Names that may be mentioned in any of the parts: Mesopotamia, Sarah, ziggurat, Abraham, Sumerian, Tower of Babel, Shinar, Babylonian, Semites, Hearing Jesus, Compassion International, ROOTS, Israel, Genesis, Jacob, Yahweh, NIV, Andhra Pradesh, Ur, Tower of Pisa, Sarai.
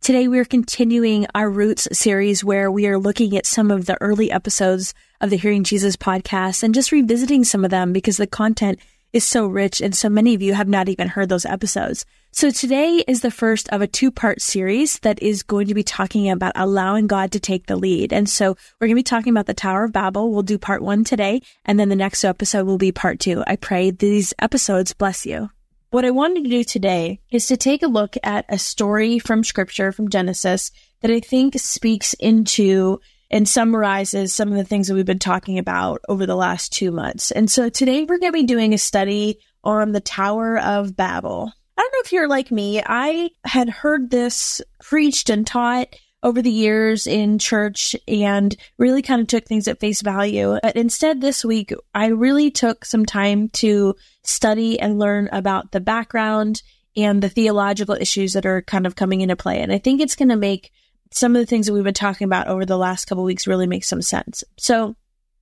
Today we are continuing our Roots series where we are looking at some of the early episodes of the Hearing Jesus podcast and just revisiting some of them because the content is so rich and so many of you have not even heard those episodes. So today is the first of a two-part series that is going to be talking about allowing God to take the lead. And so we're going to be talking about the Tower of Babel. We'll do part one today, and then the next episode will be part two. I pray these episodes bless you. What I wanted to do today is to take a look at a story from Scripture, from Genesis, that I think speaks into and summarizes some of the things that we've been talking about over the last 2 months. And so today we're going to be doing a study on the Tower of Babel. I don't know if you're like me. I had heard this preached and taught over the years in church and really kind of took things at face value. But instead, this week, I really took some time to study and learn about the background and the theological issues that are kind of coming into play. And I think it's going to make some of the things that we've been talking about over the last couple of weeks really make some sense. So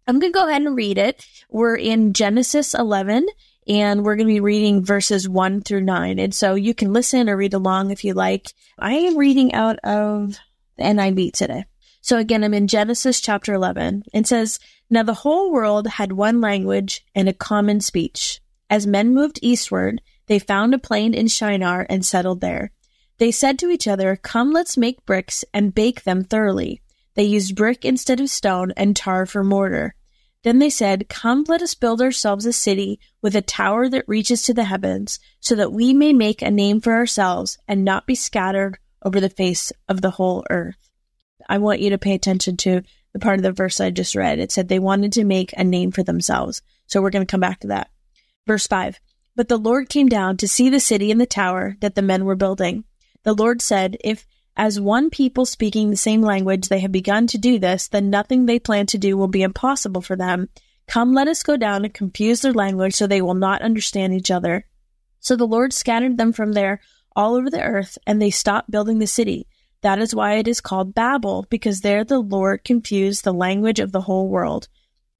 I'm going to go ahead and read it. We're in Genesis 11, and we're going to be reading verses 1 through 9. And so you can listen or read along if you like. I am reading out of the NIV today. So again, I'm in Genesis chapter 11. It says, "Now the whole world had one language and a common speech. As men moved eastward, they found a plain in Shinar and settled there. They said to each other, 'Come, let's make bricks and bake them thoroughly.' They used brick instead of stone and tar for mortar. Then they said, 'Come, let us build ourselves a city with a tower that reaches to the heavens, so that we may make a name for ourselves and not be scattered over the face of the whole earth.'" I want you to pay attention to the part of the verse I just read. It said they wanted to make a name for themselves. So we're going to come back to that. Verse 5, "But the Lord came down to see the city and the tower that the men were building. The Lord said, 'If as one people speaking the same language they have begun to do this, then nothing they plan to do will be impossible for them. Come, let us go down and confuse their language so they will not understand each other.' So the Lord scattered them from there all over the earth, and they stopped building the city. That is why it is called Babel, because there the Lord confused the language of the whole world.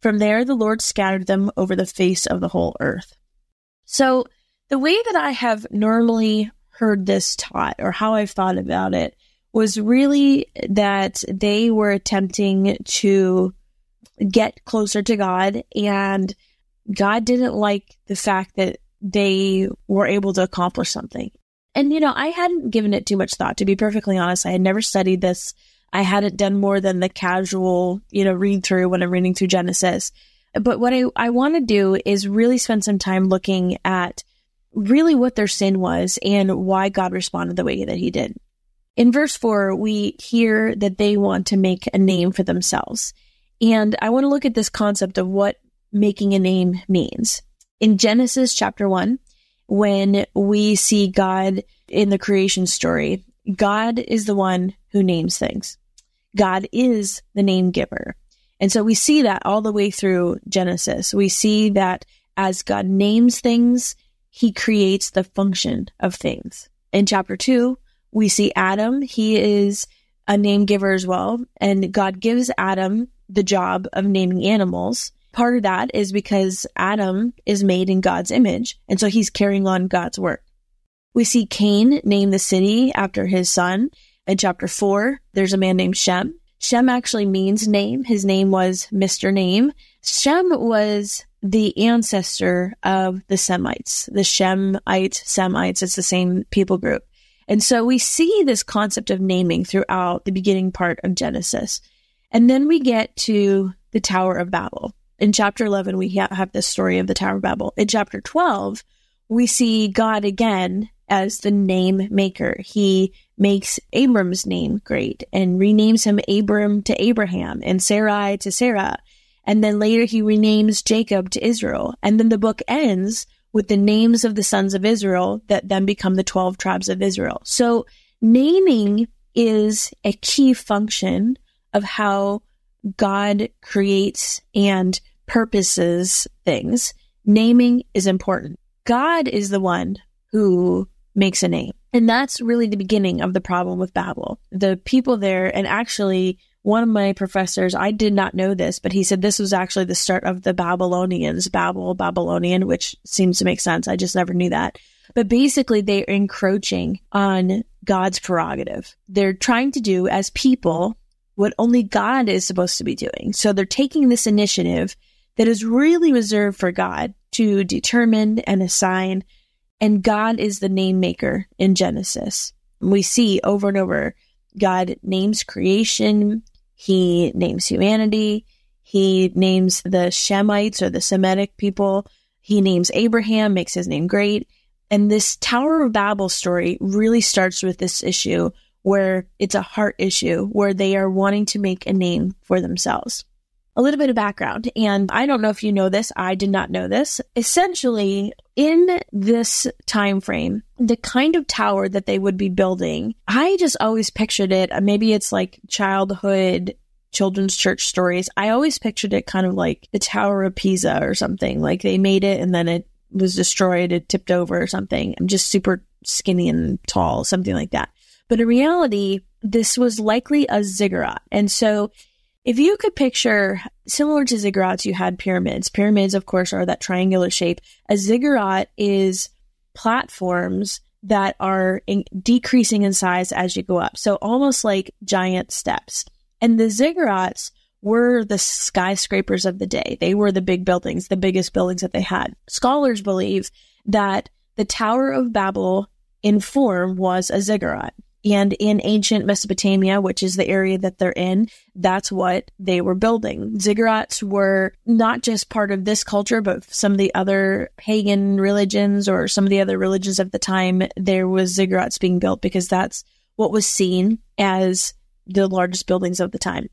From there the Lord scattered them over the face of the whole earth." So the way that I have normally heard this taught, or how I've thought about it, was really that they were attempting to get closer to God, and God didn't like the fact that they were able to accomplish something. And, you know, I hadn't given it too much thought, to be perfectly honest. I had never studied this. I hadn't done more than the casual, read through when I'm reading through Genesis. But what I want to do is really spend some time looking at really what their sin was and why God responded the way that He did. In verse 4, we hear that they want to make a name for themselves. And I want to look at this concept of what making a name means. In Genesis chapter 1, when we see God in the creation story, God is the one who names things. God is the name giver. And so we see that all the way through Genesis. We see that as God names things, He creates the function of things. In chapter 2, we see Adam. He is a name giver as well. And God gives Adam the job of naming animals. Part of that is because Adam is made in God's image, and so he's carrying on God's work. We see Cain name the city after his son. In chapter 4, there's a man named Shem. Shem actually means name. His name was Mr. Name. Shem was the ancestor of the Semites, the Semites. It's the same people group. And so we see this concept of naming throughout the beginning part of Genesis. And then we get to the Tower of Babel. In chapter 11, we have this story of the Tower of Babel. In chapter 12, we see God again as the name maker. He makes Abram's name great and renames him Abram to Abraham and Sarai to Sarah. And then later he renames Jacob to Israel. And then the book ends with the names of the sons of Israel that then become the 12 tribes of Israel. So naming is a key function of how God creates and purposes things. Naming is important. God is the one who makes a name. And that's really the beginning of the problem with Babel. The people there, and actually one of my professors, I did not know this, but he said this was actually the start of the Babylonians, Babel, Babylonian, which seems to make sense. I just never knew that. But basically, they're encroaching on God's prerogative. They're trying to do as people what only God is supposed to be doing. So they're taking this initiative that is really reserved for God to determine and assign. And God is the name maker in Genesis. We see over and over, God names creation, he names humanity, he names the Shemites or the Semitic people, he names Abraham, makes his name great. And this Tower of Babel story really starts with this issue where it's a heart issue, where they are wanting to make a name for themselves. A little bit of background, and I don't know if you know this, I did not know this. Essentially, in this time frame, the kind of tower that they would be building, I just always pictured it, maybe it's like childhood children's church stories. I always pictured it kind of like the Tower of Pisa or something, like they made it and then it was destroyed, it tipped over or something. I'm just super skinny and tall, something like that. But in reality, this was likely a ziggurat. And so if you could picture, similar to ziggurats, you had pyramids. Pyramids, of course, are that triangular shape. A ziggurat is platforms that are decreasing in size as you go up. So almost like giant steps. And the ziggurats were the skyscrapers of the day. They were the big buildings, the biggest buildings that they had. Scholars believe that the Tower of Babel in form was a ziggurat. And in ancient Mesopotamia, which is the area that they're in, that's what they were building. Ziggurats were not just part of this culture, but some of the other pagan religions or some of the other religions of the time, there was ziggurats being built because that's what was seen as the largest buildings of the time.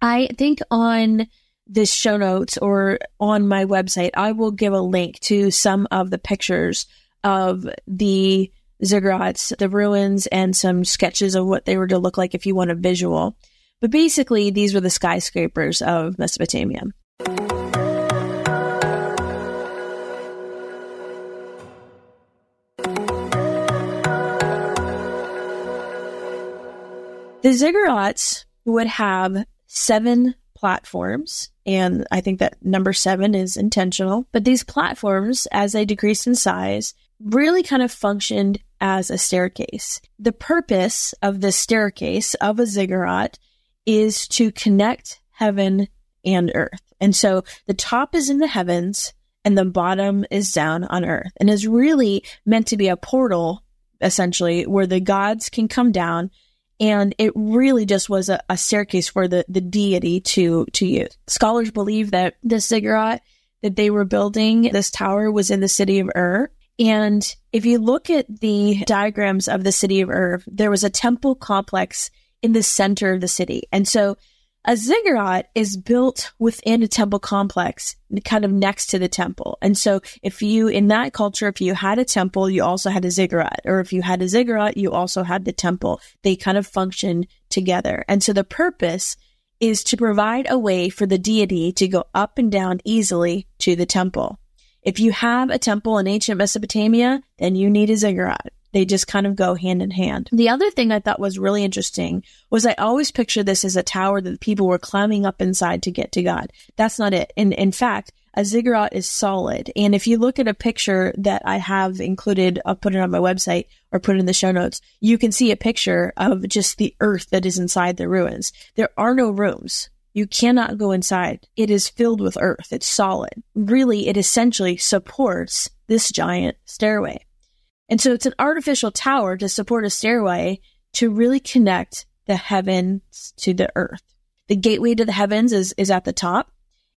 I think on this show notes or on my website, I will give a link to some of the pictures of the ziggurats, the ruins, and some sketches of what they were to look like if you want a visual. But basically, these were the skyscrapers of Mesopotamia. The ziggurats would have 7 platforms, and I think that number 7 is intentional. But these platforms, as they decreased in size, really kind of functioned as a staircase. The purpose of the staircase of a ziggurat is to connect heaven and earth. And so the top is in the heavens and the bottom is down on earth, and is really meant to be a portal, essentially, where the gods can come down. And it really just was a staircase for the deity to use. Scholars believe that the ziggurat that they were building, this tower, was in the city of Ur. And if you look at the diagrams of the city of Ur, there was a temple complex in the center of the city. And so a ziggurat is built within a temple complex, kind of next to the temple. And so if you, in that culture, if you had a temple, you also had a ziggurat. Or if you had a ziggurat, you also had the temple. They kind of functioned together. And so the purpose is to provide a way for the deity to go up and down easily to the temple. If you have a temple in ancient Mesopotamia, then you need a ziggurat. They just kind of go hand in hand. The other thing I thought was really interesting was I always picture this as a tower that people were climbing up inside to get to God. That's not it. And in fact, a ziggurat is solid. And if you look at a picture that I have included, I'll put it on my website or put it in the show notes, you can see a picture of just the earth that is inside the ruins. There are no rooms. You cannot go inside. It is filled with earth. It's solid. Really, it essentially supports this giant stairway. And so it's an artificial tower to support a stairway to really connect the heavens to the earth. The gateway to the heavens is at the top,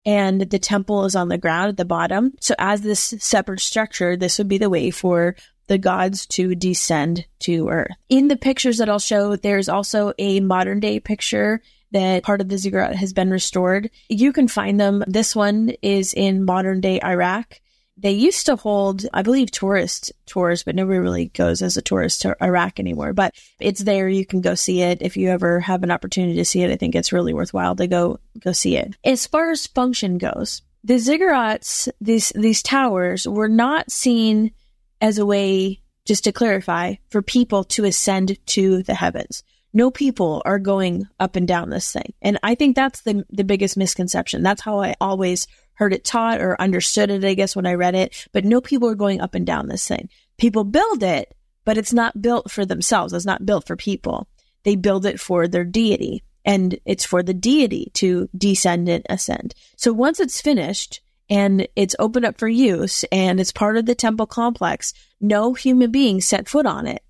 and the temple is on the ground at the bottom. So as this separate structure, this would be the way for the gods to descend to earth. In the pictures that I'll show, there's also a modern day picture that part of the ziggurat has been restored. You can find them. This one is in modern day Iraq. They used to hold, I believe, tourist tours, but nobody really goes as a tourist to Iraq anymore. But it's there. You can go see it. If you ever have an opportunity to see it, I think it's really worthwhile to go see it. As far as function goes, the ziggurats, these towers, were not seen as a way, just to clarify, for people to ascend to the heavens. No people are going up and down this thing. And I think that's the biggest misconception. That's how I always heard it taught or understood it, I guess, when I read it. But no people are going up and down this thing. People build it, but it's not built for themselves. It's not built for people. They build it for their deity. And it's for the deity to descend and ascend. So once it's finished and it's opened up for use and it's part of the temple complex, no human being set foot on it.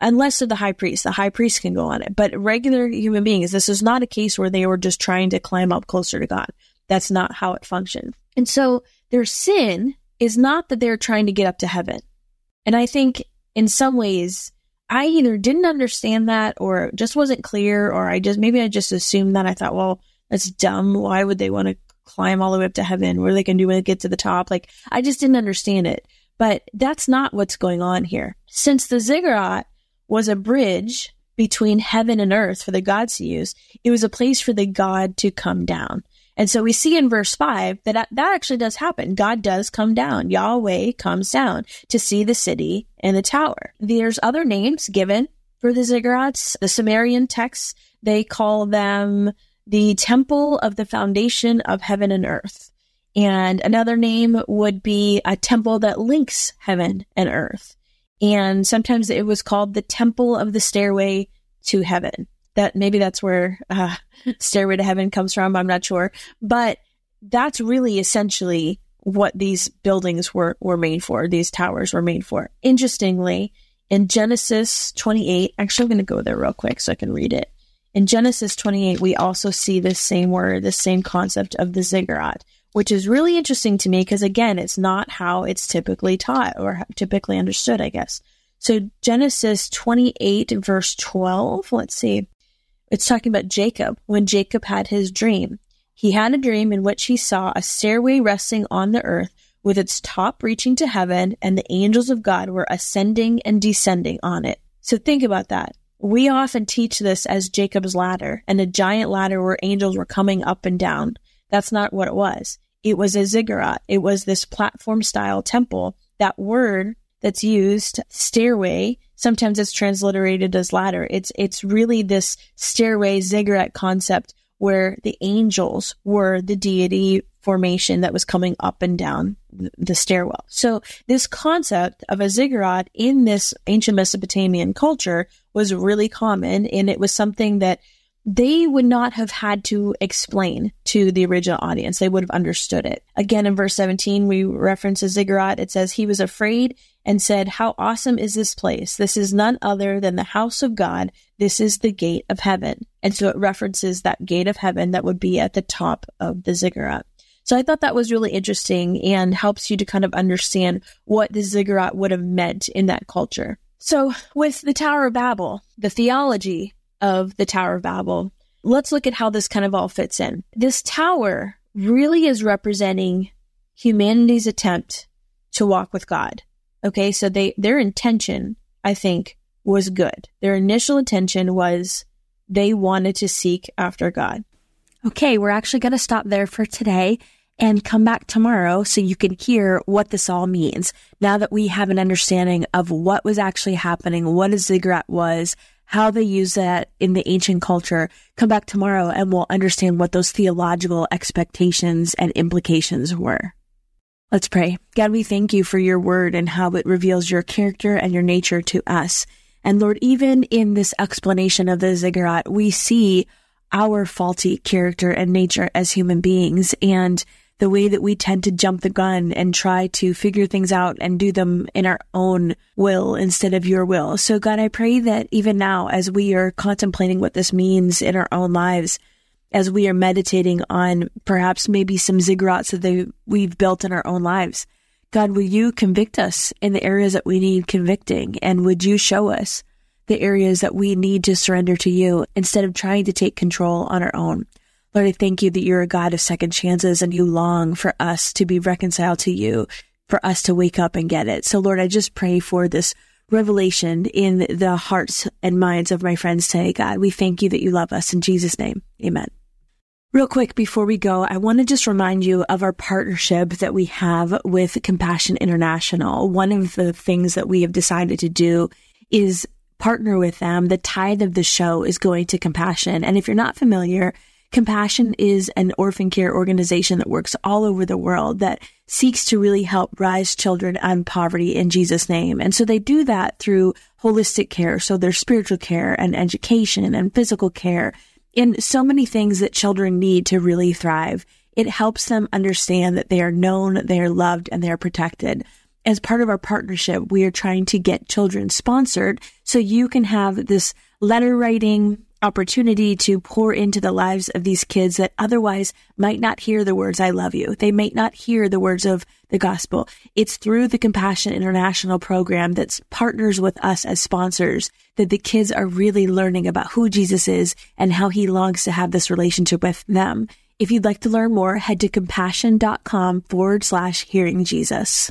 Unless they're the high priest. The high priest can go on it. But regular human beings, this is not a case where they were just trying to climb up closer to God. That's not how it functioned. And so their sin is not that they're trying to get up to heaven. And I think in some ways, I either didn't understand that or just wasn't clear, or maybe I just assumed that. I thought, well, that's dumb. Why would they want to climb all the way up to heaven? What are they going to do when they get to the top? Like, I just didn't understand it. But that's not what's going on here. Since the ziggurat was a bridge between heaven and earth for the gods to use, it was a place for the God to come down. And so we see in verse 5 that actually does happen. God does come down. Yahweh comes down to see the city and the tower. There's other names given for the ziggurats. The Sumerian texts, they call them the temple of the foundation of heaven and earth. And another name would be a temple that links heaven and earth. And sometimes it was called the temple of the stairway to heaven. Maybe that's where stairway to heaven comes from. I'm not sure. But that's really essentially what these buildings were made for. These towers were made for. Interestingly, in Genesis 28, actually, I'm going to go there real quick so I can read it. In Genesis 28, we also see this same word, the same concept of the ziggurat, which is really interesting to me because, again, it's not how it's typically taught or typically understood, I guess. So Genesis 28, verse 12, let's see. It's talking about Jacob, when Jacob had his dream. He had a dream in which he saw a stairway resting on the earth with its top reaching to heaven, and the angels of God were ascending and descending on it. So think about that. We often teach this as Jacob's ladder and a giant ladder where angels were coming up and down. That's not what it was. It was a ziggurat. It was this platform-style temple. That word that's used, stairway, sometimes it's transliterated as ladder. It's really this stairway ziggurat concept where the angels were the deity formation that was coming up and down the stairwell. So this concept of a ziggurat in this ancient Mesopotamian culture was really common, and it was something that they would not have had to explain to the original audience. They would have understood it. Again, in verse 17, we reference a ziggurat. It says, he was afraid and said, how awesome is this place? This is none other than the house of God. This is the gate of heaven. And so it references that gate of heaven that would be at the top of the ziggurat. So I thought that was really interesting and helps you to kind of understand what the ziggurat would have meant in that culture. So with the Tower of Babel, the theology of the Tower of Babel, let's look at how this kind of all fits in. This tower really is representing humanity's attempt to walk with God. Okay, so their intention, I think, was good. Their initial intention was they wanted to seek after God. Okay, we're actually going to stop there for today and come back tomorrow so you can hear what this all means. Now that we have an understanding of what was actually happening, what a ziggurat was, how they use that in the ancient culture, come back tomorrow and we'll understand what those theological expectations and implications were. Let's pray. God, we thank you for your word and how it reveals your character and your nature to us. And Lord, even in this explanation of the ziggurat, we see our faulty character and nature as human beings and the way that we tend to jump the gun and try to figure things out and do them in our own will instead of your will. So God, I pray that even now, as we are contemplating what this means in our own lives, as we are meditating on perhaps maybe some ziggurats that we've built in our own lives, God, will you convict us in the areas that we need convicting? And would you show us the areas that we need to surrender to you instead of trying to take control on our own? Lord, I thank you that you're a God of second chances and you long for us to be reconciled to you, for us to wake up and get it. So Lord, I just pray for this revelation in the hearts and minds of my friends today, God. We thank you that you love us. In Jesus' name, amen. Real quick before we go, I want to just remind you of our partnership that we have with Compassion International. One of the things that we have decided to do is partner with them. The tithe of the show is going to Compassion. And if you're not familiar, Compassion is an orphan care organization that works all over the world that seeks to really help rise children out of poverty in Jesus' name. And so they do that through holistic care. So there's spiritual care and education and physical care and so many things that children need to really thrive. It helps them understand that they are known, they are loved, and they are protected. As part of our partnership, we are trying to get children sponsored so you can have this letter writing opportunity to pour into the lives of these kids that otherwise might not hear the words, I love you. They might not hear the words of the gospel. It's through the Compassion International program that partners with us as sponsors that the kids are really learning about who Jesus is and how he longs to have this relationship with them. If you'd like to learn more, head to compassion.com/hearingjesus.